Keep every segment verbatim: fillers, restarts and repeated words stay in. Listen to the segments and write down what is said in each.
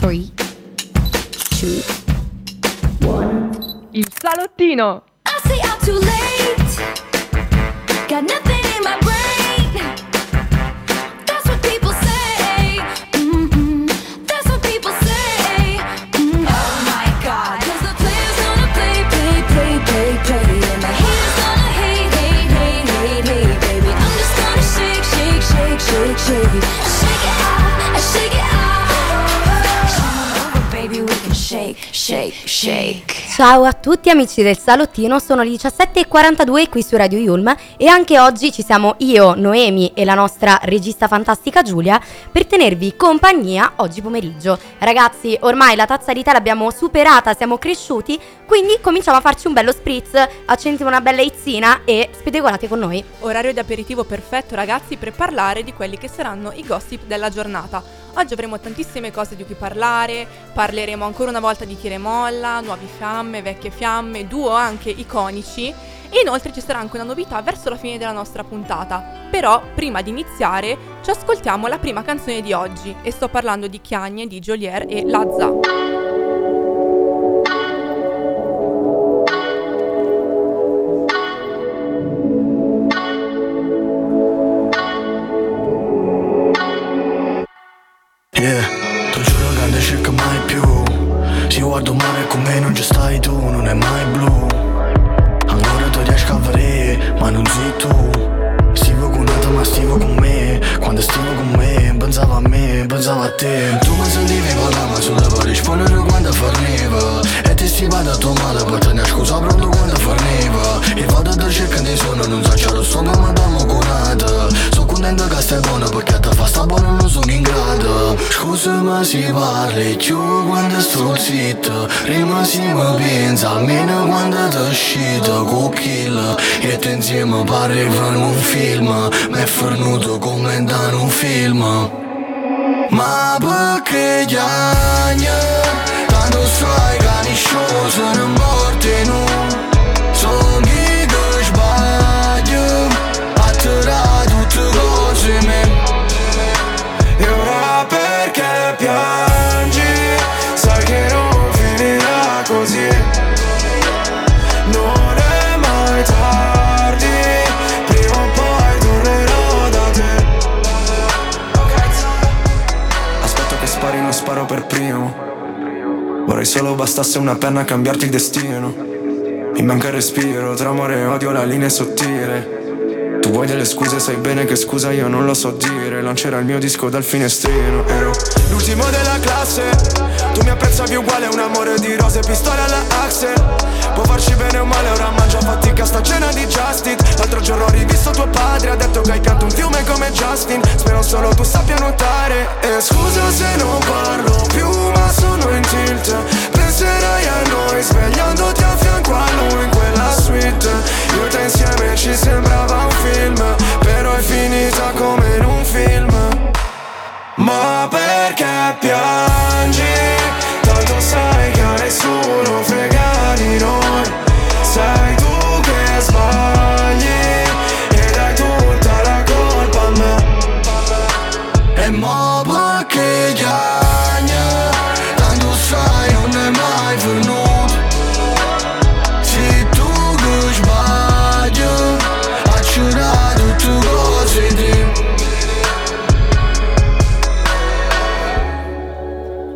three, two, one. Il salottino. I see I'm too late. Got nothing in my brain. That's what people say. Mm-mm. That's what people say. Mm-mm. Oh my God. 'Cause the players gonna play, play, play, play, play, and the haters gonna hate, hate, hate, hate, hate, baby. I'm just gonna shake, shake, shake, shake, shake. I shake it out. I shake it out. Shake, shake, shake. Ciao a tutti amici del salottino, sono le diciassette e quarantadue qui su Radio Yulm e anche oggi ci siamo io, Noemi e la nostra regista fantastica Giulia per tenervi compagnia oggi pomeriggio. Ragazzi, ormai la tazza di tè l'abbiamo superata, siamo cresciuti, quindi cominciamo a farci un bello spritz, accendiamo una bella izzina e spettegolate con noi. Orario di aperitivo perfetto ragazzi per parlare di quelli che saranno i gossip della giornata. Oggi avremo tantissime cose di cui parlare, parleremo ancora una volta di tira e molla, nuove fiamme, vecchie fiamme, duo anche iconici e inoltre ci sarà anche una novità verso la fine della nostra puntata. Però prima di iniziare ci ascoltiamo la prima canzone di oggi e sto parlando di Chiagne, di Jolier e Lazza. Guardo male come non ci stai tu, non è mai blu. Allora tu riesci a avere, ma non sei tu. Stivo con un'altra ma stivo con me. Quando stivo con me, pensavo a me, pensavo a te. Tu mi sentivi parlare ma sulla puoi rispondere quando fa neva. E ti stivate a tua madre per tenere scusa pronto quando fa neva. E vado da cerca di sonno, non so c'è lo sonno ma dammo curata. Sono contento che stai buona perché te fa sta buona non sono in grado. Scusa ma si parli più quando sto zitto. Rima si mi pensa almeno quando ti uscito con kill. E te insieme pareva in un film, ma è fornuto come da un film. Ma perché Chiagne tanto sai che nessuno sono morti no. Sono chi che sbaglio a tirare tutte cose me. E ora perché piangi, sai che non finirà così. Non è mai tardi, prima o poi tornerò da te. Aspetto che spari, non sparo per primo. Vorrei solo bastasse una penna a cambiarti il destino. Mi manca il respiro, tra amore e odio la linea è sottile. Tu vuoi delle scuse, sai bene che scusa io non lo so dire. Lancerà il mio disco dal finestrino. Ero l'ultimo della classe, tu mi apprezzavi uguale. Un amore di rose e pistole alla Axel. Può farci bene o male, ora mangio fatica sta cena di Justin. L'altro giorno ho rivisto tuo padre, ha detto che hai canto un fiume come Justin. Spero solo tu sappia nuotare. E scusa se non parlo più ma sono in tilt. Penserai a noi svegliandoti a fianco a lui in quella suite. Io e te insieme ci sembrava un film, però è finita come in un film. Ma perché piangi? Tanto sai che a nessuno frega di noi. Sei tu che sbagli e dai tutta la colpa a me. E mo' perché Chiagne tanto sai non è mai venuto. Sei tu che sbagli a cercare tutte cose di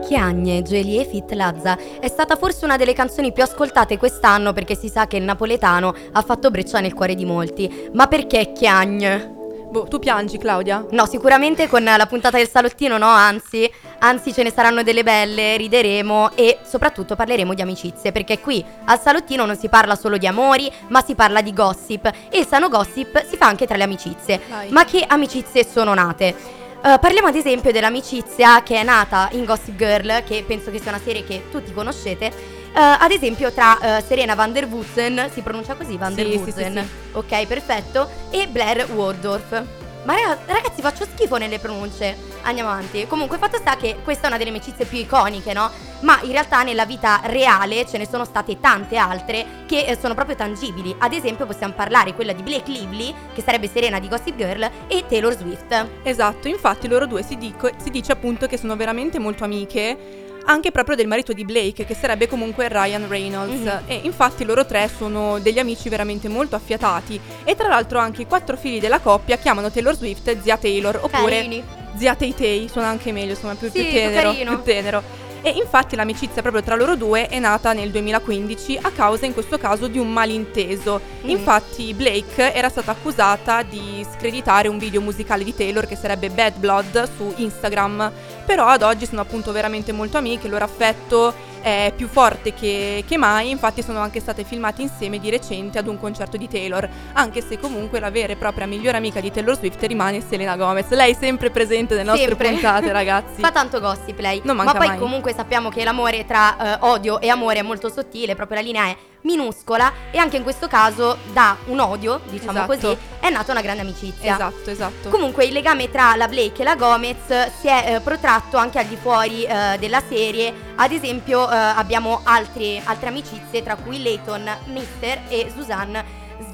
Chiagne, Jolier feat Lazza è stata forse una delle canzoni più ascoltate quest'anno perché si sa che il napoletano ha fatto breccia nel cuore di molti. Ma perché Chiagne? Boh, tu piangi Claudia? No, sicuramente con la puntata del salottino no, anzi, anzi ce ne saranno delle belle, rideremo e soprattutto parleremo di amicizie perché qui al salottino non si parla solo di amori ma si parla di gossip e il sano gossip si fa anche tra le amicizie. Vai. Ma che amicizie sono nate? Uh, parliamo ad esempio dell'amicizia che è nata in Gossip Girl, che penso che sia una serie che tutti conoscete, uh, ad esempio tra uh, Serena Van der Wusten, si pronuncia così Van der sì, Wusten, sì, sì, sì. Ok perfetto, e Blair Waldorf. Ma ragazzi faccio schifo nelle pronunce, andiamo avanti. Comunque fatto sta che questa è una delle amicizie più iconiche, no? Ma in realtà nella vita reale ce ne sono state tante altre che sono proprio tangibili. Ad esempio possiamo parlare quella di Blake Lively, che sarebbe Serena di Gossip Girl, e Taylor Swift. Esatto, infatti loro due si, dico, si dice appunto che sono veramente molto amiche. anche proprio del marito di Blake, che sarebbe comunque Ryan Reynolds. Mm-hmm. E infatti loro tre sono degli amici veramente molto affiatati, e tra l'altro anche i quattro figli della coppia chiamano Taylor Swift zia Taylor, oppure Carini. Zia Tay Tay, suona anche meglio, insomma più, sì, più tenero, più, più tenero. E infatti l'amicizia proprio tra loro due è nata nel duemilaquindici a causa in questo caso di un malinteso. Mm. Infatti Blake era stata accusata di screditare un video musicale di Taylor che sarebbe Bad Blood su Instagram, però ad oggi sono appunto veramente molto amiche, il loro affetto è più forte che, che mai, infatti sono anche state filmate insieme di recente ad un concerto di Taylor, anche se comunque la vera e propria migliore amica di Taylor Swift rimane Selena Gomez. Lei è sempre presente nelle nostre sempre. puntate, ragazzi. Fa tanto gossip lei, non manca ma poi mai. Comunque sappiamo che l'amore tra eh, odio e amore è molto sottile, proprio la linea è minuscola, e anche in questo caso da un odio, diciamo esatto. così, è nata una grande amicizia. Esatto, esatto. Comunque il legame tra la Blake e la Gomez si è eh, protratto anche al di fuori eh, della serie. Ad esempio eh, abbiamo altre, altre amicizie, tra cui Leighton Mister e Susanne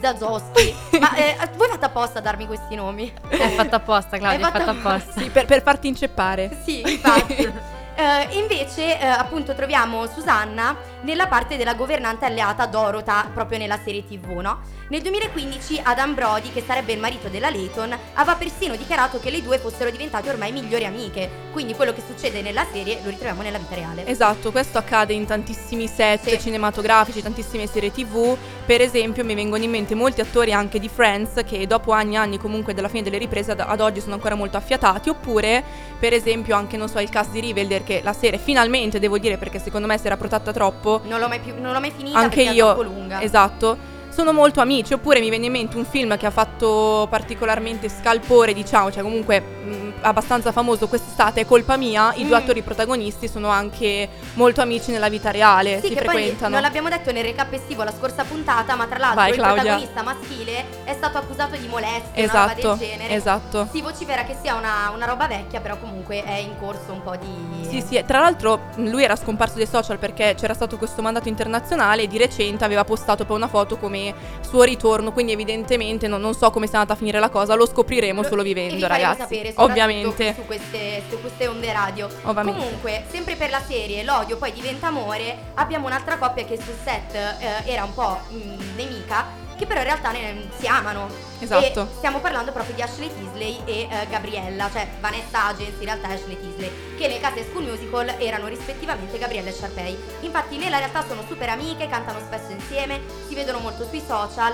Zazowski. Ma eh, voi fate apposta a darmi questi nomi? È fatta apposta, Claudia, è fatta, è fatta apposta. Sì, per, per farti inceppare. Sì, infatti. Uh, invece uh, appunto troviamo Susanna nella parte della governante alleata Dorota, proprio nella serie tivù, no? Nel duemilaquindici Adam Brody, che sarebbe il marito della Leighton, aveva persino dichiarato che le due fossero diventate ormai migliori amiche, quindi quello che succede nella serie lo ritroviamo nella vita reale. Esatto, questo accade in tantissimi set sì. cinematografici, tantissime serie tivù. Per esempio mi vengono in mente molti attori anche di Friends che dopo anni e anni comunque dalla fine delle riprese ad, ad oggi sono ancora molto affiatati, oppure per esempio anche, non so, il cast di Riverdale, che la serie finalmente, devo dire, perché secondo me si era protratta troppo, non l'ho mai più non l'ho mai finita anche perché io, è troppo lunga. Esatto, sono molto amici. Oppure mi viene in mente un film che ha fatto particolarmente scalpore, diciamo, cioè comunque mh, abbastanza famoso quest'estate, è Colpa Mia. I mm. due attori protagonisti sono anche molto amici nella vita reale, sì, si che frequentano. Poi non l'abbiamo detto nel recap estivo la scorsa puntata, ma tra l'altro Vai, il Claudia. protagonista maschile è stato accusato di molestia, esatto, una roba del genere. Esatto. Si vocifera che sia una, una roba vecchia, però comunque è in corso un po' di... Sì, sì, tra l'altro lui era scomparso dai social perché c'era stato questo mandato internazionale, e di recente aveva postato poi una foto come suo ritorno, quindi evidentemente non, non so come sia andata a finire la cosa, lo scopriremo lo, solo vivendo, ragazzi, sapere, ovviamente su queste, su queste onde radio. Ovviamente. Comunque sempre per la serie l'odio poi diventa amore, abbiamo un'altra coppia che sul set eh, era un po' mh, nemica, che però in realtà ne, si amano. Esatto. E stiamo parlando proprio di Ashley Tisdale e uh, Gabriella, cioè Vanessa Agence, in realtà Ashley Tisdale, che nel caso School Musical erano rispettivamente Gabriella e Sharpay. Infatti nella realtà sono super amiche, cantano spesso insieme, si vedono molto sui social.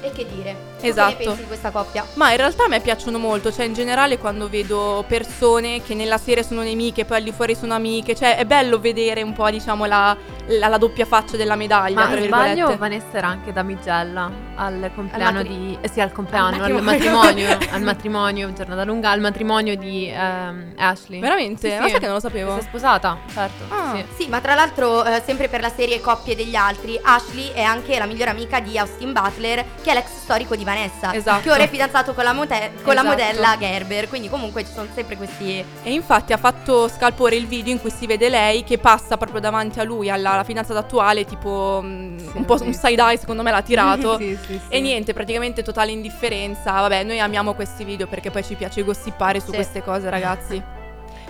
E che dire, esatto. Cosa ne pensi di questa coppia? Ma in realtà a me piacciono molto, cioè in generale quando vedo persone che nella serie sono nemiche, poi al di fuori sono amiche, cioè è bello vedere un po', diciamo, la, la, la doppia faccia della medaglia. Ma tra sbaglio Vanessa era anche damigella al compleanno al matri- di... Eh sì, al compleanno, al matrimonio, al matrimonio, al matrimonio giornata lunga, al matrimonio di ehm, Ashley. Veramente? Sì, ma sì. sai che non lo sapevo. Si è sposata, certo. Ah. Sì. Sì, ma tra l'altro eh, sempre per la serie Coppie degli altri, Ashley è anche la migliore amica di Austin Butler, che è l'ex storico di Vanessa, esatto. che ora è fidanzato con la, mote- con esatto. la modella Gerber, quindi comunque ci sono sempre questi... E infatti ha fatto scalpore il video in cui si vede lei che passa proprio davanti a lui, alla, alla fidanzata attuale, tipo sì, un po' sì. un side-eye, secondo me l'ha tirato, sì, sì, sì. e niente, praticamente totale indifferenza. Vabbè, noi amiamo questi video perché poi ci piace gossipare su sì. queste cose, ragazzi.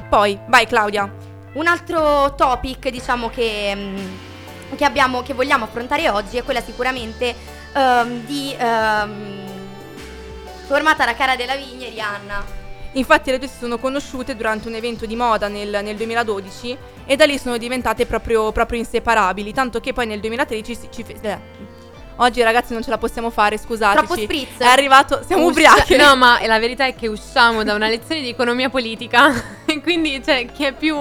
Poi, vai Claudia. Un altro topic, diciamo, che, che abbiamo, che vogliamo affrontare oggi è quella sicuramente... Um, di um, formata la cara della vigna e Rihanna. Infatti le due si sono conosciute durante un evento di moda nel, nel duemiladodici, e da lì sono diventate proprio, proprio inseparabili, tanto che poi nel duemilatredici ci, ci eh. oggi ragazzi non ce la possiamo fare, scusateci. Troppo spritz. È arrivato, siamo Usci- ubriache. No, ma la verità è che usciamo da una lezione di economia politica, quindi cioè chi è più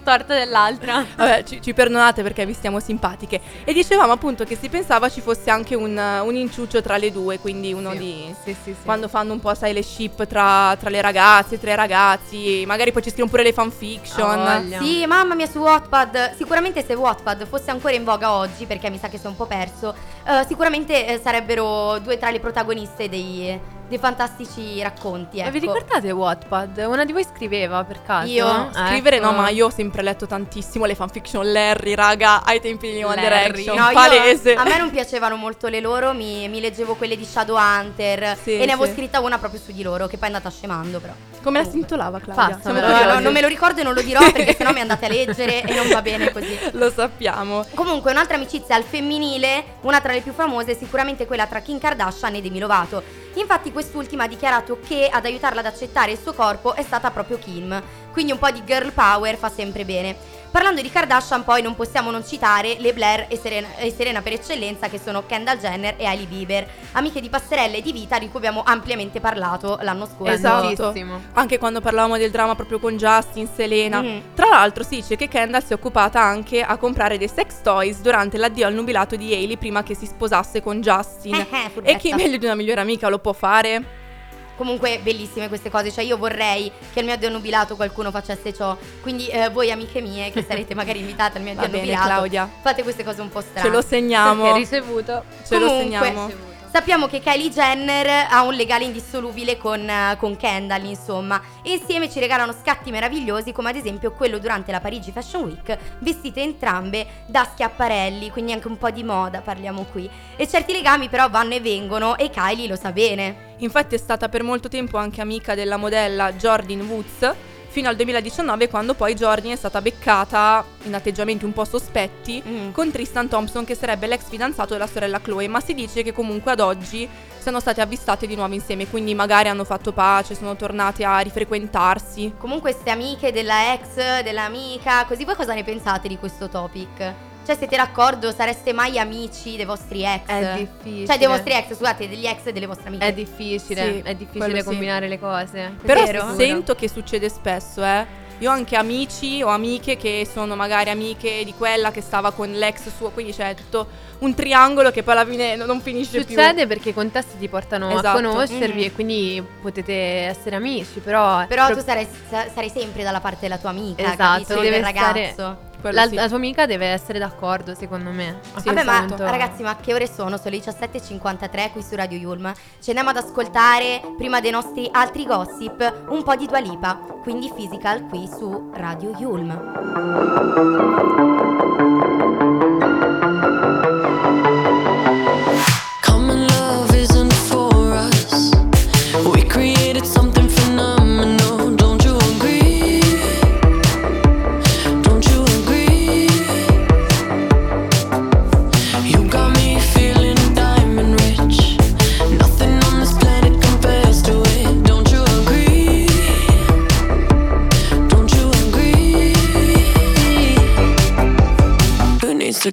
storta dell'altra. Vabbè, ci, ci perdonate perché vi stiamo simpatiche. E dicevamo appunto che si pensava ci fosse anche un, un inciuccio tra le due, quindi uno sì. di... Sì, sì, sì. Quando fanno un po', sai, le ship tra, tra le ragazze, tra i ragazzi, magari poi ci scrivono pure le fanfiction. Oh, sì, mamma mia, su Wattpad. Sicuramente se Wattpad fosse ancora in voga oggi, perché mi sa che sono un po' perso, uh, sicuramente eh, sarebbero due tra le protagoniste dei, dei fantastici racconti, ecco. Ma vi ricordate Wattpad? Una di voi scriveva per caso? Io? Scrivere ecco. no, ma io ho sempre letto tantissimo le fanfiction Larry, raga, ai tempi di One Direction, no, palese. Io, a me non piacevano molto le loro, mi, mi leggevo quelle di Shadowhunter, sì, e ne sì. avevo scritta una proprio su di loro, che poi è andata scemando però. Come oh. la sintolava Claudia? Passa, non, me lo, non me lo ricordo e non lo dirò perché sennò mi andate a leggere e non va bene così. Lo sappiamo. Comunque un'altra amicizia al femminile, una tra le più famose è sicuramente quella tra Kim Kardashian e Demi Lovato. Infatti quest'ultima ha dichiarato che ad aiutarla ad accettare il suo corpo è stata proprio Kim. Quindi un po' di girl power fa sempre bene. Parlando di Kardashian poi non possiamo non citare le Blair e Serena, e Serena per eccellenza, che sono Kendall Jenner e Hailey Bieber, amiche di passerelle e di vita di cui abbiamo ampiamente parlato l'anno scorso. Esatto, anche quando parlavamo del dramma proprio con Justin, Selena. Mm. Tra l'altro si dice che Kendall si è occupata anche a comprare dei sex toys durante l'addio al nubilato di Hailey prima che si sposasse con Justin. E chi meglio di una migliore amica lo può fare? Comunque bellissime queste cose, cioè io vorrei che al mio addio nubilato qualcuno facesse ciò. Quindi eh, voi amiche mie che sarete magari invitate al mio addio nubilato, Claudia, fate queste cose un po' strane. Ce lo segniamo. Perché ricevuto. Ce Comunque, lo segniamo. Ricevuto. Sappiamo che Kylie Jenner ha un legame indissolubile con, con Kendall, insomma. E insieme ci regalano scatti meravigliosi, come ad esempio quello durante la Parigi Fashion Week, vestite entrambe da schiaparelli, quindi anche un po' di moda parliamo qui. E certi legami però vanno e vengono e Kylie lo sa bene. Infatti è stata per molto tempo anche amica della modella Jordyn Woods, fino al duemiladiciannove, quando poi Jordyn è stata beccata in atteggiamenti un po' sospetti mm. con Tristan Thompson, che sarebbe l'ex fidanzato della sorella Chloe, ma si dice che comunque ad oggi sono state avvistate di nuovo insieme, quindi magari hanno fatto pace, sono tornate a rifrequentarsi. Comunque queste amiche della ex, dell'amica, così voi cosa ne pensate di questo topic? Cioè siete d'accordo? Sareste mai amici dei vostri ex? È difficile. Cioè dei vostri ex, scusate, degli ex e delle vostre amiche. È difficile, sì, è difficile combinare sì. le cose. Però vero? Sento che succede spesso, eh. Io ho anche amici o amiche che sono magari amiche di quella che stava con l'ex suo, quindi c'è tutto un triangolo che poi alla fine non finisce. Succede più. Succede perché i contesti ti portano esatto. a conoscervi mm. e quindi potete essere amici, però... Però pro- tu sarai, sarai sempre dalla parte della tua amica, esatto, capito? Esatto, deve ragazzo. Stare... La, sì. la tua amica deve essere d'accordo, secondo me. Sì, vabbè, ma ragazzi, ma che ore sono? Sono le diciassette e cinquantatré qui su Radio Yulm. Ci andiamo ad ascoltare, prima dei nostri altri gossip, un po' di Dua Lipa. Quindi Physical qui su Radio Yulm. Common love isn't for us. We created something phenomenal. To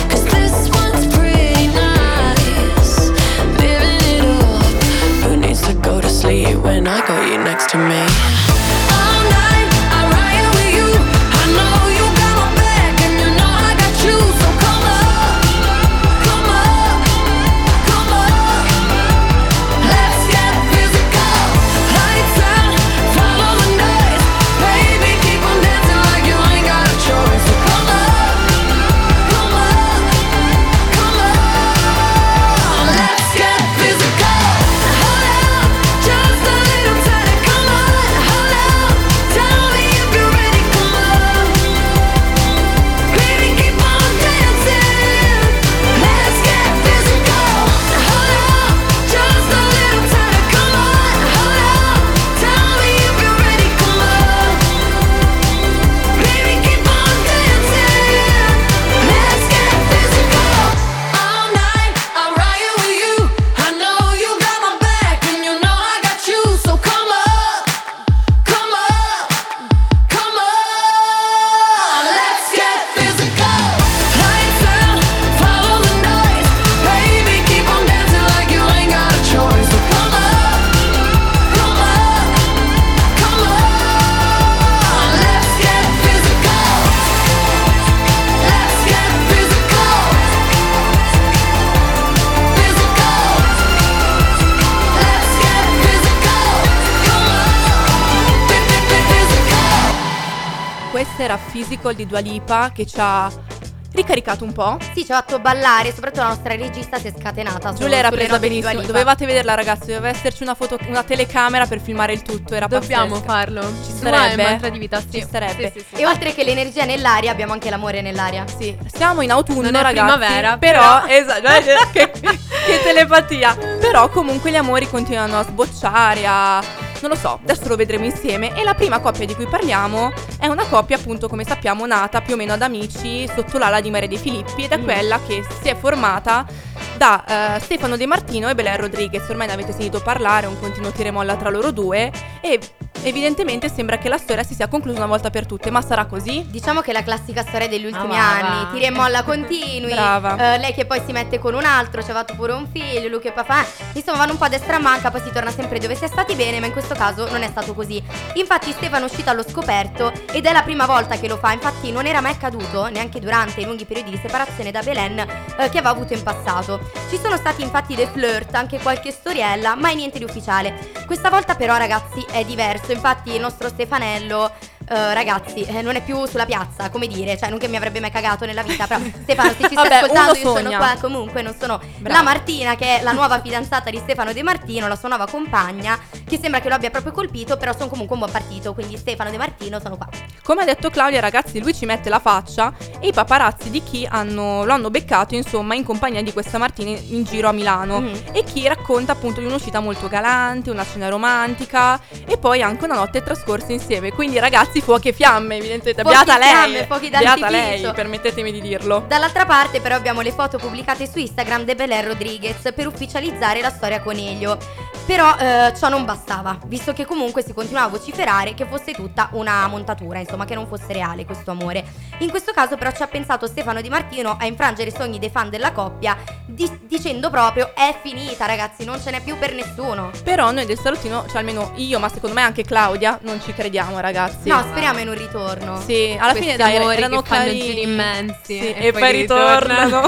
'cause this one's pretty nice. Living it up. Who needs to go to sleep when I got you next to me? All night I ride with you. I know you. Just a little tighter, come on. puntata era Physical di Dua Lipa, che ci ha ricaricato un po'. Sì, ci ha fatto ballare, soprattutto la nostra regista si è scatenata. Giulia era presa benissimo, dovevate vederla ragazzi, doveva esserci una foto, una telecamera per filmare il tutto, era Dobbiamo pazzesca. Farlo, ci sarebbe. Ma è mantra di vita, sì. Ci sarebbe. Sì, sì, sì. E oltre che l'energia nell'aria, abbiamo anche l'amore nell'aria. Sì, siamo in autunno, non ragazzi. Primavera, però, però... esatto, che, che telepatia. Però comunque gli amori continuano a sbocciare, a... non lo so, adesso lo vedremo insieme. E la prima coppia di cui parliamo è una coppia, appunto, come sappiamo, nata più o meno ad amici sotto l'ala di Maria De Filippi, ed è mm. quella che si è formata da uh, Stefano De Martino e Belen Rodriguez. Ormai ne avete sentito parlare, un continuo tiremolla tra loro due, e evidentemente sembra che la storia si sia conclusa una volta per tutte. Ma sarà così? Diciamo che è la classica storia degli ultimi ah, anni, tiremolla continui. Brava. Uh, lei che poi si mette con un altro, c'è fatto pure un figlio, lui che papà, insomma vanno un po' a destra a manca, poi si torna sempre dove si è stati bene, ma in questo caso non è stato così. Infatti Stefano è uscito allo scoperto ed è la prima volta che lo fa. Infatti non era mai accaduto, neanche durante i lunghi periodi di separazione da Belen eh, che aveva avuto in passato. Ci sono stati infatti dei flirt, anche qualche storiella, mai niente di ufficiale. Questa volta però ragazzi è diverso. Infatti il nostro Stefanello Uh, ragazzi, eh, non è più sulla piazza, come dire, cioè non che mi avrebbe mai cagato nella vita, però Stefano, se ci stai ascoltando, io sono qua comunque, non sono Brava. La Martina, che è la nuova fidanzata di Stefano De Martino, la sua nuova compagna, che sembra che lo abbia proprio colpito, però sono comunque un buon partito, quindi Stefano De Martino, sono qua. Come ha detto Claudia, ragazzi, lui ci mette la faccia e i paparazzi di Chi hanno, lo hanno beccato, insomma, in compagnia di questa Martina in giro a Milano. Mm. E Chi racconta appunto di un'uscita molto galante, una cena romantica e poi anche una notte trascorsa insieme. Quindi ragazzi, fuochi e fiamme, evidentemente. Fuochi Beata fiamme, lei, fuochi Beata lei, permettetemi di dirlo. Dall'altra parte però abbiamo le foto pubblicate su Instagram di Belen Rodriguez per ufficializzare la storia con Elio. Però eh, ciò non bastava, visto che comunque si continuava a vociferare che fosse tutta una montatura, insomma che non fosse reale questo amore. In questo caso però ci ha pensato Stefano Di Martino a infrangere i sogni dei fan della coppia di- dicendo proprio: è finita ragazzi, non ce n'è più per nessuno. Però noi del salottino, cioè almeno io, ma secondo me anche Claudia, non ci crediamo ragazzi. No, speriamo in un ritorno. Sì, alla Questi fine dai, erano carini, giri immensi, sì, e, e poi, poi ritornano.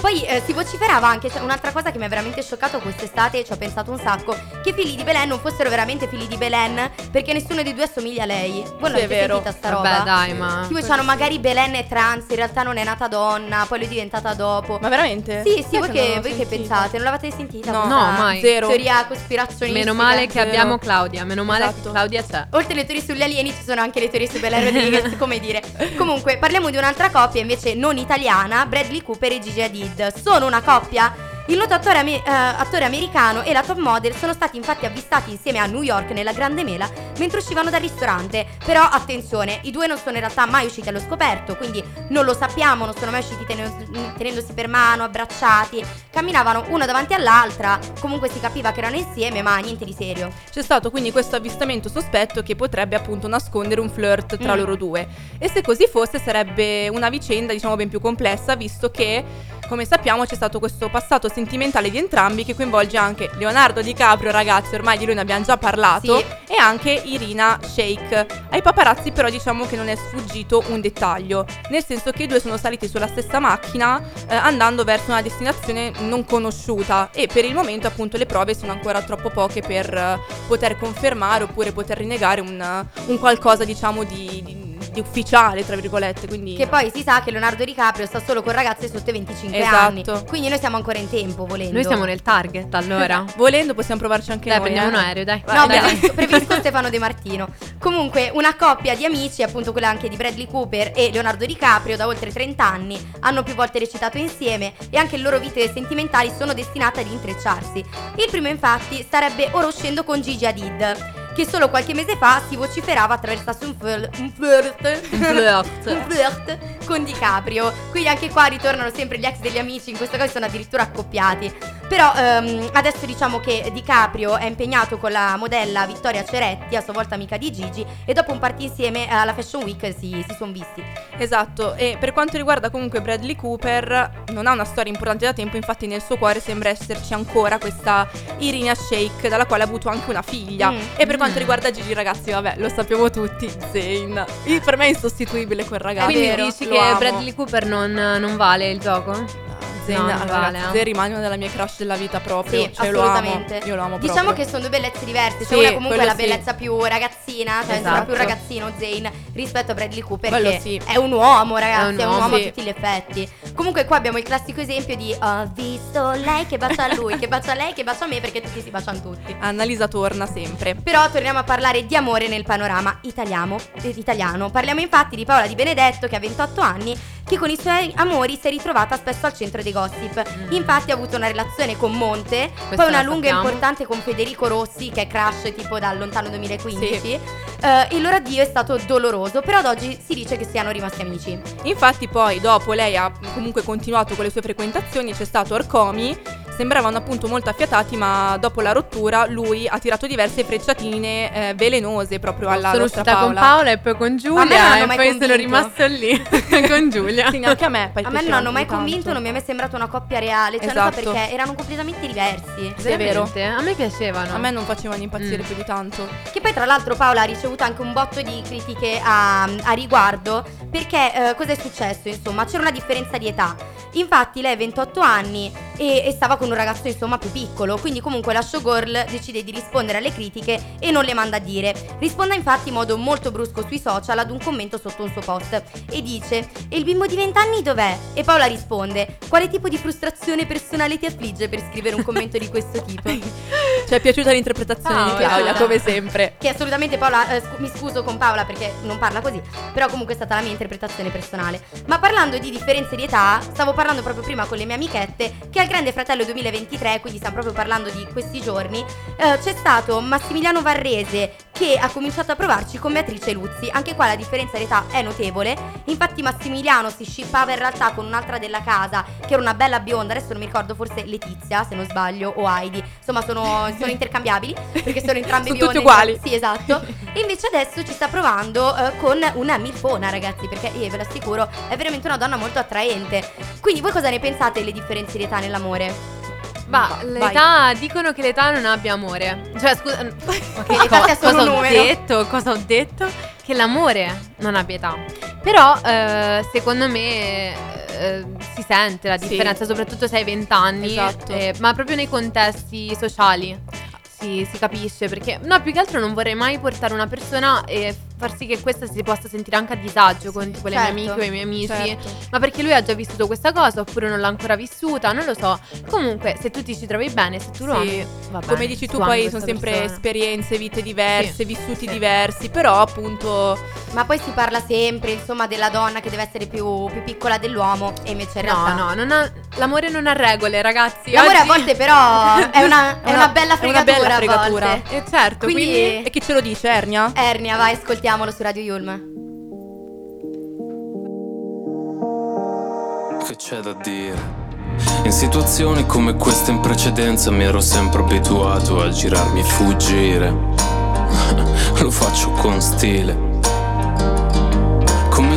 Poi eh, si vociferava anche, cioè, un'altra cosa che mi ha veramente scioccato quest'estate, ci ho pensato un sacco, che i figli di Belen non fossero veramente figli di Belen, perché nessuno dei due assomiglia a lei. Voi non avete sentita sta roba? Vabbè, dai, ma tipo c'hanno magari Belen è trans, in realtà non è nata donna, poi l'è diventata dopo. Ma veramente? Sì, sì, voi, che, voi che pensate? Non l'avete sentita? No, no, mai. Zero. Teoria cospirazionistica. Meno male che zero. abbiamo Claudia, meno male esatto. che Claudia c'è. Oltre le teorie sugli alieni ci sono anche le teorie su Belen Rodriguez, come dire. Comunque, parliamo di un'altra coppia invece non italiana, Bradley Cooper e Gigi Hadid. Sono una coppia. Il noto attore, amer- uh, attore americano e la top model sono stati infatti avvistati insieme a New York nella Grande Mela mentre uscivano dal ristorante. Però attenzione, i due non sono in realtà mai usciti allo scoperto, quindi non lo sappiamo, non sono mai usciti ten- tenendosi per mano, abbracciati, camminavano uno davanti all'altra, comunque si capiva che erano insieme, ma niente di serio. C'è stato quindi questo avvistamento sospetto che potrebbe appunto nascondere un flirt tra mm. loro due, e se così fosse sarebbe una vicenda diciamo ben più complessa, visto che come sappiamo c'è stato questo passato sentimentale di entrambi che coinvolge anche Leonardo DiCaprio, ragazzi, ormai di lui ne abbiamo già parlato, sì. E anche Irina Shayk. Ai paparazzi però diciamo che non è sfuggito un dettaglio, nel senso che i due sono saliti sulla stessa macchina eh, andando verso una destinazione non conosciuta, e per il momento appunto le prove sono ancora troppo poche per eh, poter confermare oppure poter rinnegare un, un qualcosa diciamo di... di di ufficiale tra virgolette, quindi che poi si sa che Leonardo DiCaprio sta solo con ragazze sotto i venticinque esatto. anni, quindi noi siamo ancora in tempo, volendo noi siamo nel target, allora volendo possiamo provarci anche dai, noi prendiamo eh. un aereo dai no dai. preferisco, preferisco Stefano De Martino. Comunque una coppia di amici, appunto quella anche di Bradley Cooper e Leonardo DiCaprio, da oltre trenta anni hanno più volte recitato insieme e anche le loro vite sentimentali sono destinate ad intrecciarsi. Il primo infatti starebbe ora uscendo con Gigi Hadid, che solo qualche mese fa si vociferava attraversasse un, fl- un flirt un flirt con DiCaprio. Quindi anche qua ritornano sempre gli ex degli amici, in questo caso sono addirittura accoppiati. Però ehm, adesso diciamo che DiCaprio è impegnato con la modella Vittoria Ceretti, a sua volta amica di Gigi, e dopo un party insieme alla Fashion Week si, si sono visti. Esatto, e per quanto riguarda comunque Bradley Cooper, non ha una storia importante da tempo, infatti nel suo cuore sembra esserci ancora questa Irina Shayk, dalla quale ha avuto anche una figlia. Mm. E per quanto riguarda Gigi, ragazzi, vabbè, lo sappiamo tutti, Zayn per me è insostituibile quel ragazzo. Quindi dici che amo. Bradley Cooper non, non vale il gioco? Zayn, no, ragazzi, eh. rimane della mia crush della vita proprio. Sì, cioè, assolutamente. Lo amo, io lo amo proprio. Diciamo che sono due bellezze diverse. Cioè, sì, una comunque è la bellezza sì. più ragazzina, cioè esatto. più ragazzino Zayn rispetto a Bradley Cooper, quello che sì. è un uomo, ragazzi, è un, è un uomo sì. a tutti gli effetti. Comunque qua abbiamo il classico esempio di ho visto lei che bacia a lui, che bacia a lei, che bacia a me, perché tutti si baciano tutti. Annalisa torna sempre. Però torniamo a parlare di amore nel panorama italiano. Eh, italiano. Parliamo infatti di Paola Di Benedetto, che ha ventotto anni, che con i suoi amori si è ritrovata spesso al centro dei gossip. mm. Infatti ha avuto una relazione con Monte, Questa poi una lunga e importante con Federico Rossi, che è crush tipo dal lontano duemilaquindici. sì. uh, Il loro addio è stato doloroso, però ad oggi si dice che siano rimasti amici. Infatti poi dopo lei ha comunque continuato con le sue frequentazioni. C'è stato Orcomi, sembravano appunto molto affiatati, ma dopo la rottura lui ha tirato diverse frecciatine eh, velenose proprio alla sono nostra Paola. Sono uscita con Paola e poi con Giulia e poi convinto. sono rimasto lì con Giulia. Sì, anche a me. A me non hanno mai convinto, tanto. non mi è mai sembrata una coppia reale, cioè esatto. non so perché, erano completamente diversi. Sì, è vero. A me piacevano. A me non facevano impazzire mm. più di tanto. Che poi tra l'altro Paola ha ricevuto anche un botto di critiche a, a riguardo, perché eh, cosa è successo insomma? C'era una differenza di età. Infatti lei ha ventotto anni e, e stava con un ragazzo insomma più piccolo, quindi comunque la showgirl decide di rispondere alle critiche e non le manda a dire. Risponde infatti in modo molto brusco sui social ad un commento sotto un suo post e dice: e il bimbo di venti anni dov'è? E Paola risponde: quale tipo di frustrazione personale ti affligge per scrivere un commento di questo tipo? Ci è piaciuta l'interpretazione oh, di Claudia, come sempre. Che assolutamente Paola, eh, sc- mi scuso con Paola perché non parla così, però comunque è stata la mia interpretazione personale. Ma parlando di differenze di età, stavo parlando proprio prima con le mie amichette che al Grande Fratello duemilaventitré, quindi stiamo proprio parlando di questi giorni, eh, c'è stato Massimiliano Varrese che ha cominciato a provarci con Beatrice Luzzi. Anche qua la differenza d'età è notevole. Infatti Massimiliano si scippava in realtà con un'altra della casa che era una bella bionda, adesso non mi ricordo, forse Letizia se non sbaglio, o Heidi, insomma sono, sono intercambiabili perché sono entrambe sono bionde, tutti uguali. Sì, esatto. E invece adesso ci sta provando eh, con una milfona, ragazzi, perché io ve lo assicuro è veramente una donna molto attraente. Quindi voi cosa ne pensate delle differenze d'età nell'amore? Ma l'età, vai. Dicono che l'età non abbia amore. Cioè scusa, okay, l'età è solo cosa un ho detto, cosa ho detto? Che l'amore non abbia età. Però eh, secondo me eh, si sente la differenza, sì. soprattutto se hai venti anni, esatto. eh, ma proprio nei contesti sociali. Si, si capisce, perché no, più che altro non vorrei mai portare una persona e far sì che questa si possa sentire anche a disagio con tipo le certo, mie amiche o i miei amici, certo. ma perché lui ha già vissuto questa cosa oppure non l'ha ancora vissuta, non lo so. Comunque se tu ti ci trovi bene, se tu lo sì. ami, va bene. Come dici tu, tu poi sono sempre persona. esperienze, vite diverse, sì. vissuti sì. diversi, però appunto. Ma poi si parla sempre insomma della donna che deve essere più, più piccola dell'uomo, e invece in realtà no, no, non ha, l'amore non ha regole, ragazzi. L'amore oggi... a volte però è una, è una bella fregatura. La fregatura. E eh, certo, quindi... quindi e chi ce lo dice? Ernia? Ernia, vai, ascoltiamolo su Radio Yulm. Che c'è da dire? In situazioni come questa in precedenza mi ero sempre abituato a girarmi e fuggire. Lo faccio con stile. Come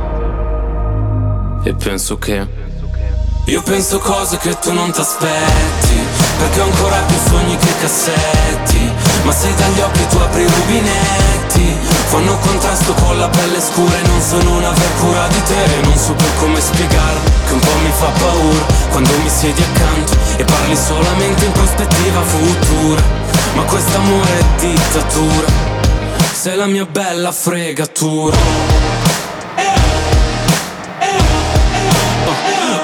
E penso che io penso cose che tu non t'aspetti, perché ho ancora più sogni che cassetti. Ma se dagli occhi tu apri i rubinetti, fanno contrasto con la pelle scura e non so non aver cura di te. Non so più come spiegare che un po' mi fa paura quando mi siedi accanto e parli solamente in prospettiva futura. Ma quest'amore è dittatura, sei la mia bella fregatura. Oh.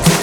che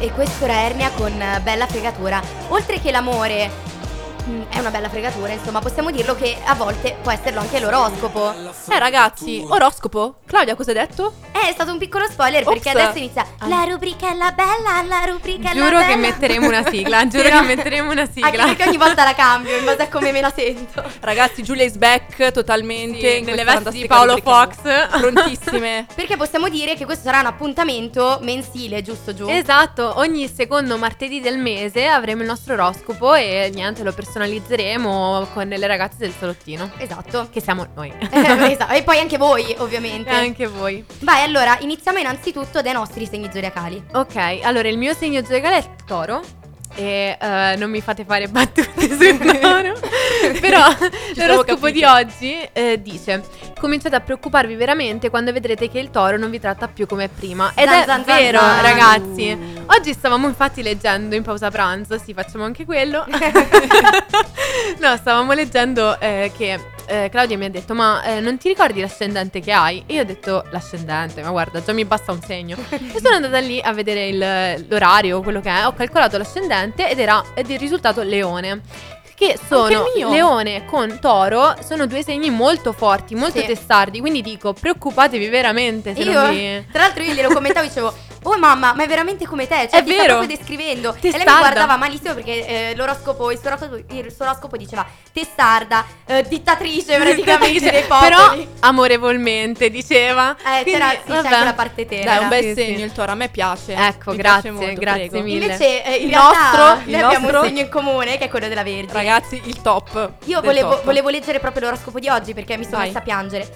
E questo era Ernia con Bella Fregatura. Oltre che l'amore mh, è una bella fregatura, insomma, possiamo dirlo che a volte può esserlo anche l'oroscopo. Eh ragazzi, oroscopo? Claudia, cosa hai detto? Eh, è stato un piccolo spoiler. Ops. Perché adesso inizia ah. la rubrica è la bella, la rubrica è la bella. Giuro che metteremo una sigla, giuro che metteremo una sigla. Anche perché ogni volta la cambio, in base a come me la sento. Ragazzi, Giulia is back totalmente, sì, nelle vesti di Paolo Fox. Prontissime. Perché possiamo dire che questo sarà un appuntamento mensile, giusto Giù? Esatto, ogni secondo martedì del mese avremo il nostro oroscopo e niente, lo personalizzeremo con le ragazze del salottino. Esatto. Che siamo noi. eh, esatto. E poi anche voi, ovviamente. E anche voi. Vai, allora iniziamo innanzitutto dai nostri segni zodiacali. Ok, allora il mio segno zodiacale è Toro. E uh, non mi fate fare battute sul Toro. Però l'oroscopo di oggi eh, dice: cominciate a preoccuparvi veramente quando vedrete che il Toro non vi tratta più come prima. Ed zan, è zan, vero zan, ragazzi uh. Oggi stavamo infatti leggendo in pausa pranzo. Sì, facciamo anche quello. No, stavamo leggendo eh, che Eh, Claudia mi ha detto: ma eh, non ti ricordi l'ascendente che hai? E io ho detto: l'ascendente? Ma guarda, già mi basta un segno. E sono andata lì a vedere il, l'orario, quello che è. Ho calcolato l'ascendente ed era ed il risultato Leone, che sono Leone con Toro, sono due segni molto forti, molto sì. testardi. Quindi dico, preoccupatevi veramente se io, non vi... Tra l'altro io glielo commentavo e dicevo: oh mamma, ma è veramente come te, cioè è ti vero. Sta proprio descrivendo. Testarda. E lei mi guardava malissimo perché eh, l'oroscopo, il suo oroscopo, il suo oroscopo diceva testarda, eh, dittatrice praticamente dei popoli. Però amorevolmente diceva. Eh, quindi, c'era, sì, c'è anche la parte tenera. Dai, un bel sì, segno sì. il Toro, a me piace. Ecco, mi grazie, piace molto, grazie prego. Mille. Invece eh, in il realtà, nostro, noi il abbiamo nostro... un segno in comune che è quello della Vergine. Ragazzi, il top. Io volevo, top. volevo leggere proprio l'oroscopo di oggi perché mi sono Vai. messa a piangere.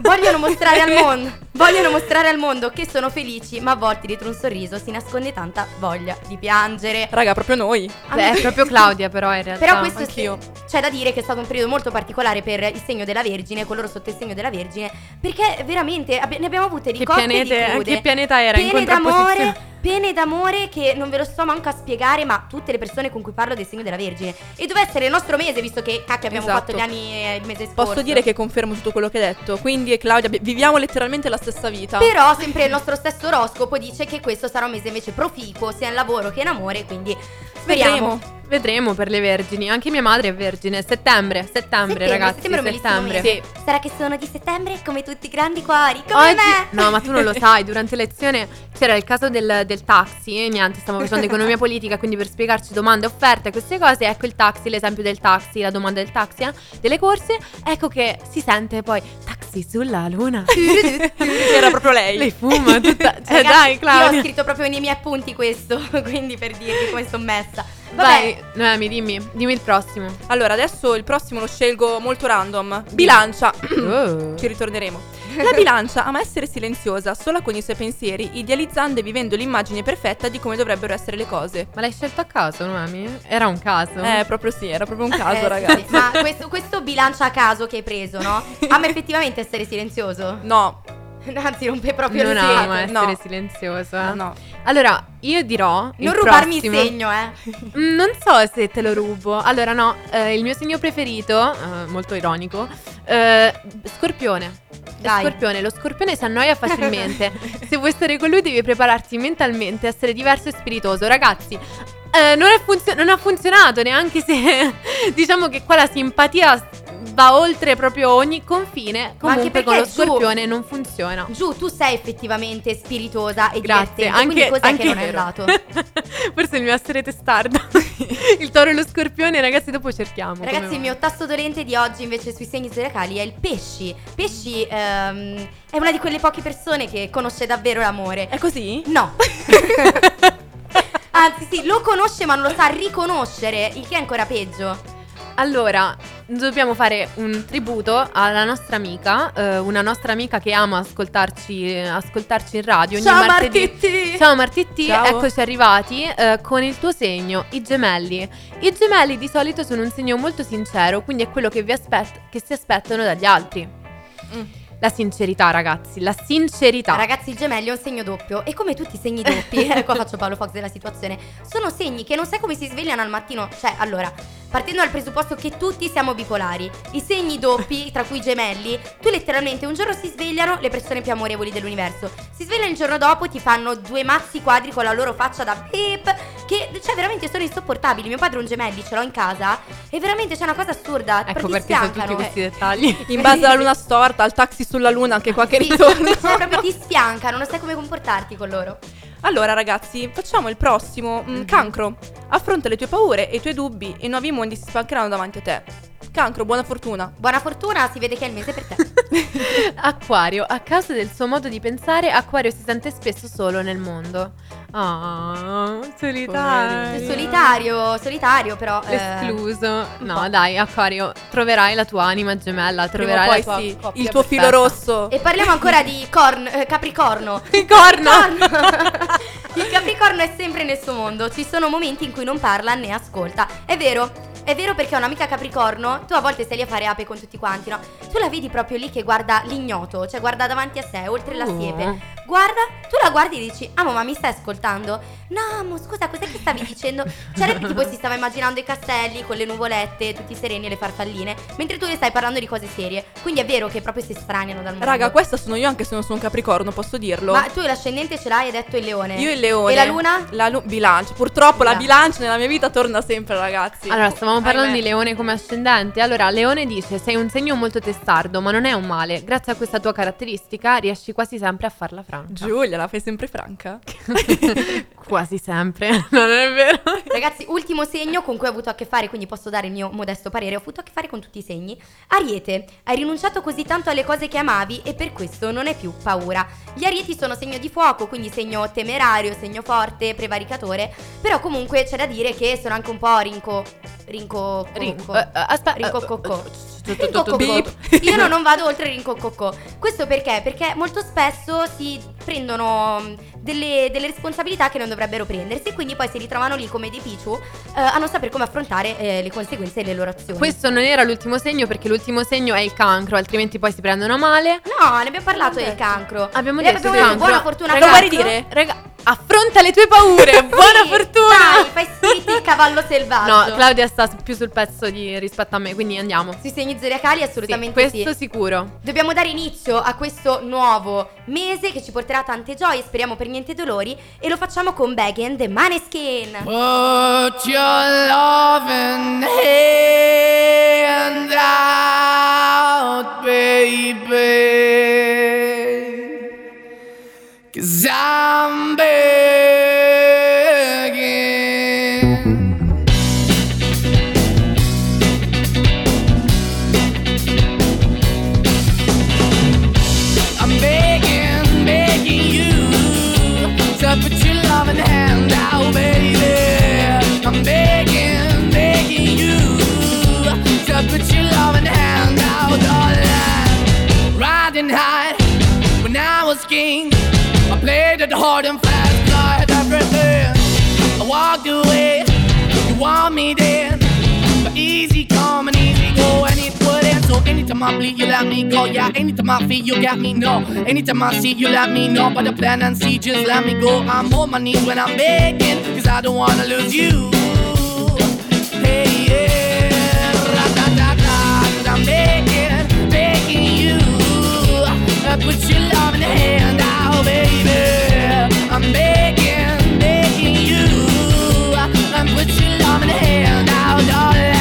Vogliono mostrare al mondo, vogliono mostrare al mondo che sono felici, ma a volte dietro un sorriso si nasconde tanta voglia di piangere. Raga, proprio noi. Beh, è proprio Claudia però in realtà. Però questo anch'io. Se, c'è da dire che è stato un periodo molto particolare per il segno della Vergine, coloro sotto il segno della Vergine, perché veramente ab- ne abbiamo avute di cotte e di crude. Che pianeta era in contrapposizione? Pene d'amore che non ve lo sto manco a spiegare, ma tutte le persone con cui parlo del segno della Vergine. E doveva essere il nostro mese, visto che cacchio abbiamo esatto. fatto gli anni eh, il mese scorso. Posso dire che confermo tutto quello che hai detto. Quindi Claudia, viviamo letteralmente la stessa vita. Però sempre il nostro stesso oroscopo dice che questo sarà un mese invece proficuo, sia in lavoro che in amore. Quindi speriamo. Vedremo. Vedremo per le vergini. Anche mia madre è vergine. Settembre, settembre, settembre ragazzi. Settembre, settembre. Sì. Sarà che sono di settembre come tutti i grandi cuori. Come Oggi... me. No, ma tu non lo sai. Durante lezione c'era il caso del, del taxi e niente, stiamo facendo economia politica, quindi per spiegarci domande, offerte, queste cose. Ecco il taxi, l'esempio del taxi, la domanda del taxi, eh? delle corse. Ecco che si sente poi taxi sulla luna. Era proprio lei. Lei fuma tutta. Cioè, ragazzi, dai, Claudia. Io ho scritto proprio nei miei appunti questo, quindi per dirvi come sono messa. Vabbè. Vai, Noemi, dimmi, dimmi il prossimo. Allora, adesso il prossimo lo scelgo molto random. Bilancia. Oh. Ci ritorneremo. La bilancia ama essere silenziosa, sola con i suoi pensieri, idealizzando e vivendo l'immagine perfetta di come dovrebbero essere le cose. Ma l'hai scelto a caso, Noemi? Era un caso? Eh, proprio sì, era proprio un caso, eh, ragazzi. Sì. Ma questo, questo bilancia a caso che hai preso, no? Ama effettivamente essere silenzioso? No. Anzi, rompe proprio non il segno. Non ama essere no. silenziosa. No. Allora, io dirò non rubarmi prossimo. Il segno, eh. Non so se te lo rubo. Allora, no, eh, il mio segno preferito, eh, molto ironico, eh, Scorpione. Dai. Scorpione, lo scorpione si annoia facilmente. Se vuoi stare con lui devi prepararti mentalmente a essere diverso e spiritoso. Ragazzi, eh, non, è funzio- non ha funzionato neanche se diciamo che qua la simpatia va oltre proprio ogni confine. Comunque ma anche perché con lo scorpione giù, non funziona. Giù, tu sei effettivamente spiritosa e grazie, divertente, anche, quindi cos'è anche che non è andato? Forse il mio essere testardo. Il toro e lo scorpione, ragazzi, dopo cerchiamo. Ragazzi, il mio tasto dolente di oggi invece sui segni zodiacali è il pesci. Pesci ehm, è una di quelle poche persone che conosce davvero l'amore. È così? No. Anzi sì, lo conosce ma non lo sa riconoscere, il che è ancora peggio. Allora, dobbiamo fare un tributo alla nostra amica, eh, una nostra amica che ama ascoltarci, ascoltarci in radio. Ciao Martitti! Ciao Martitti, Ciao. Eccoci arrivati eh, con il tuo segno, i gemelli. I gemelli di solito sono un segno molto sincero, quindi è quello che, vi aspett- che si aspettano dagli altri. Mm. La sincerità, ragazzi, la sincerità. Ragazzi, il gemelli è un segno doppio e come tutti i segni doppi, eh, qua faccio Paolo Fox della situazione, sono segni che non sai come si svegliano al mattino. Cioè, allora, partendo dal presupposto che tutti siamo bipolari, i segni doppi, tra cui i gemelli, tu letteralmente un giorno si svegliano le persone più amorevoli dell'universo, si svegliano il giorno dopo, ti fanno due mazzi quadri con la loro faccia da pip, che, cioè, veramente sono insopportabili. Mio padre è un gemelli, ce l'ho in casa, e veramente c'è una cosa assurda. Ecco perché sono tutti questi dettagli. In base alla luna storta, al taxi sulla luna, anche qua che sì, ritorno proprio ti sfiancano, non sai come comportarti con loro. Allora ragazzi, facciamo il prossimo. mm-hmm. Cancro, affronta le tue paure e i tuoi dubbi e nuovi mondi si spancheranno davanti a te. Cancro, buona fortuna. Buona fortuna, si vede che è il mese per te. Acquario, a causa del suo modo di pensare, Acquario si sente spesso solo nel mondo. Ah, oh, solitario. Solitario, solitario però. L'escluso. Eh, no, dai, Acquario, troverai la tua anima gemella, troverai poi, la tua, sì, il tuo perfetta. Filo rosso. E parliamo ancora di corno, eh, Capricorno. Il corno. Il Capricorno è sempre nel suo mondo, ci sono momenti in cui non parla né ascolta. È vero. È vero, perché ho un'amica Capricorno, tu a volte stai lì a fare ape con tutti quanti, no? Tu la vedi proprio lì che guarda l'ignoto, cioè guarda davanti a sé, oltre la siepe. Guarda, tu la guardi e dici: amo, ma mi stai ascoltando? No, amo, scusa, cos'è che stavi dicendo? Cioè, lei tipo si stava immaginando i castelli con le nuvolette, tutti sereni e le farfalline, mentre tu le stai parlando di cose serie. Quindi è vero che proprio si straniano dal mondo. Raga, questa sono io anche se non sono un Capricorno, posso dirlo. Ma tu l'ascendente ce l'hai, hai detto il leone. Io il leone. E la luna? La lu- bilancia. Purtroppo la bilancia nella mia vita torna sempre, ragazzi. Allora, stavamo parlando di leone come ascendente. Allora leone dice: sei un segno molto testardo, ma non è un male. Grazie a questa tua caratteristica riesci quasi sempre a farla franca. Giulia, la fai sempre franca? Quasi sempre. Non è vero. Ragazzi, ultimo segno con cui ho avuto a che fare, quindi posso dare il mio modesto parere. Ho avuto a che fare con tutti i segni. Ariete, hai rinunciato così tanto alle cose che amavi e per questo non hai più paura. Gli arieti sono segno di fuoco, quindi segno temerario, segno forte, prevaricatore. Però comunque c'è da dire che sono anche un po' rinco... Rinco Rinco Rinco Io no, non vado oltre Rinco Cocco. Questo perché? Perché molto spesso si prendono delle, delle responsabilità che non dovrebbero prendersi, quindi poi si ritrovano lì come dei picciu eh, a non sapere come affrontare eh, le conseguenze delle loro azioni. Questo non era l'ultimo segno, perché l'ultimo segno è il cancro, altrimenti poi si prendono male. No, ne abbiamo parlato del cancro. Abbiamo detto abbiamo cancro. Buona fortuna. Lo vuoi ridire? Raga, affronta le tue paure. Buona sì, fortuna. Dai, fai spiriti il cavallo selvaggio. No, Claudia sta più sul pezzo di, rispetto a me, quindi andiamo. Sui segni zodiacali assolutamente sì. Questo sì. Sicuro. Dobbiamo dare inizio a questo nuovo mese che ci porterà tante gioie, speriamo per niente dolori, e lo facciamo con Baggy and the Maneskin. Put your loving hand out, baby, 'cause I'm begging. I'm begging, begging you to put your loving hand out, baby. I'm begging, begging you to put your loving hand out, darling. Riding high when I was king, I played it hard and fast, I had everything. I walked away, you want me then, but easy come and easy go, and it wouldn't. So anytime I bleed, you let me go, yeah. Anytime I feel, you got me, no. Anytime I see, you let me know. But the plan and see, just let me go. I'm on my knees when I'm begging, 'cause I don't wanna lose you. Hey, yeah, ra-da-da-da, 'cause I'm begging, begging you, I put your love in the hand out, baby. I'm begging, begging you, I put your love in the hand out, darling.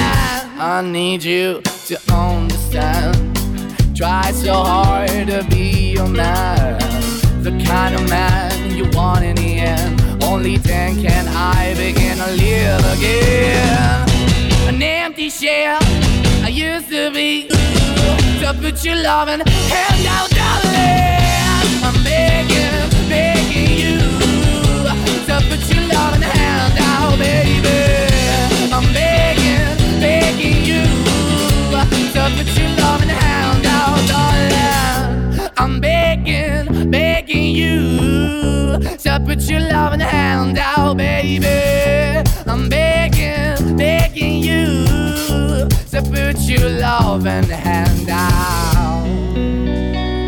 I need you to understand, try so hard to be your man, the kind of man you want in the end. Only then can I begin to live again. An empty shell I used to be. To put your loving hand out, darling. I'm begging, begging you to put your loving hand out, baby. I'm begging, begging you to put your loving hand out, darling. I'm begging, begging you to put your loving hand out, baby. I'm begging, begging you to put your loving hand out.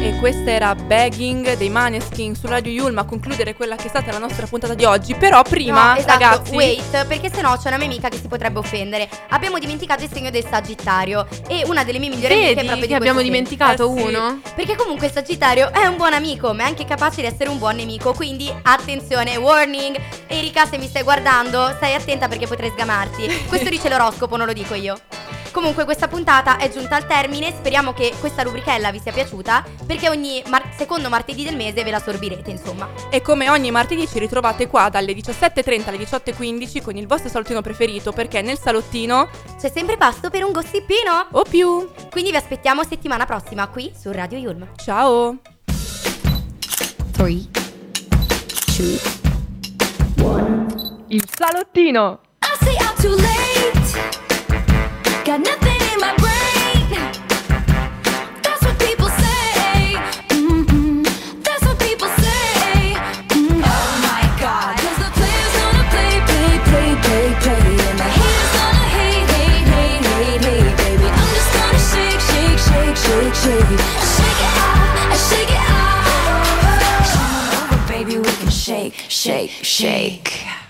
E questa era Begging dei Maneskin su Radio Yulm, a concludere quella che è stata la nostra puntata di oggi. Però prima, no, esatto, ragazzi, wait, perché sennò c'è una mia amica che si potrebbe offendere. Abbiamo dimenticato il segno del Sagittario e una delle mie migliori amiche è proprio di questo. Abbiamo dimenticato eh, uno? Sì. Perché comunque il Sagittario è un buon amico, ma è anche capace di essere un buon nemico. Quindi attenzione, warning. Erika, se mi stai guardando, stai attenta perché potrei sgamarti. Questo dice l'oroscopo, non lo dico io. Comunque questa puntata è giunta al termine, speriamo che questa rubrichella vi sia piaciuta, perché ogni mar- secondo martedì del mese ve la sorbirete, insomma. E come ogni martedì ci ritrovate qua dalle diciassette e trenta alle diciotto e quindici con il vostro salottino preferito, perché nel salottino c'è sempre pasto per un gossipino o più. Quindi vi aspettiamo settimana prossima qui su Radio Yulm. Ciao. tre, due, uno Il salottino. I say I'm too late. Got nothing in my brain. That's what people say. Mm-hmm. That's what people say. Mm-hmm. Oh my God. 'Cause the players gonna play, play, play, play, play, and the haters gonna hate, hate, hate, hate, hate, baby. I'm just gonna shake, shake, shake, shake, shake.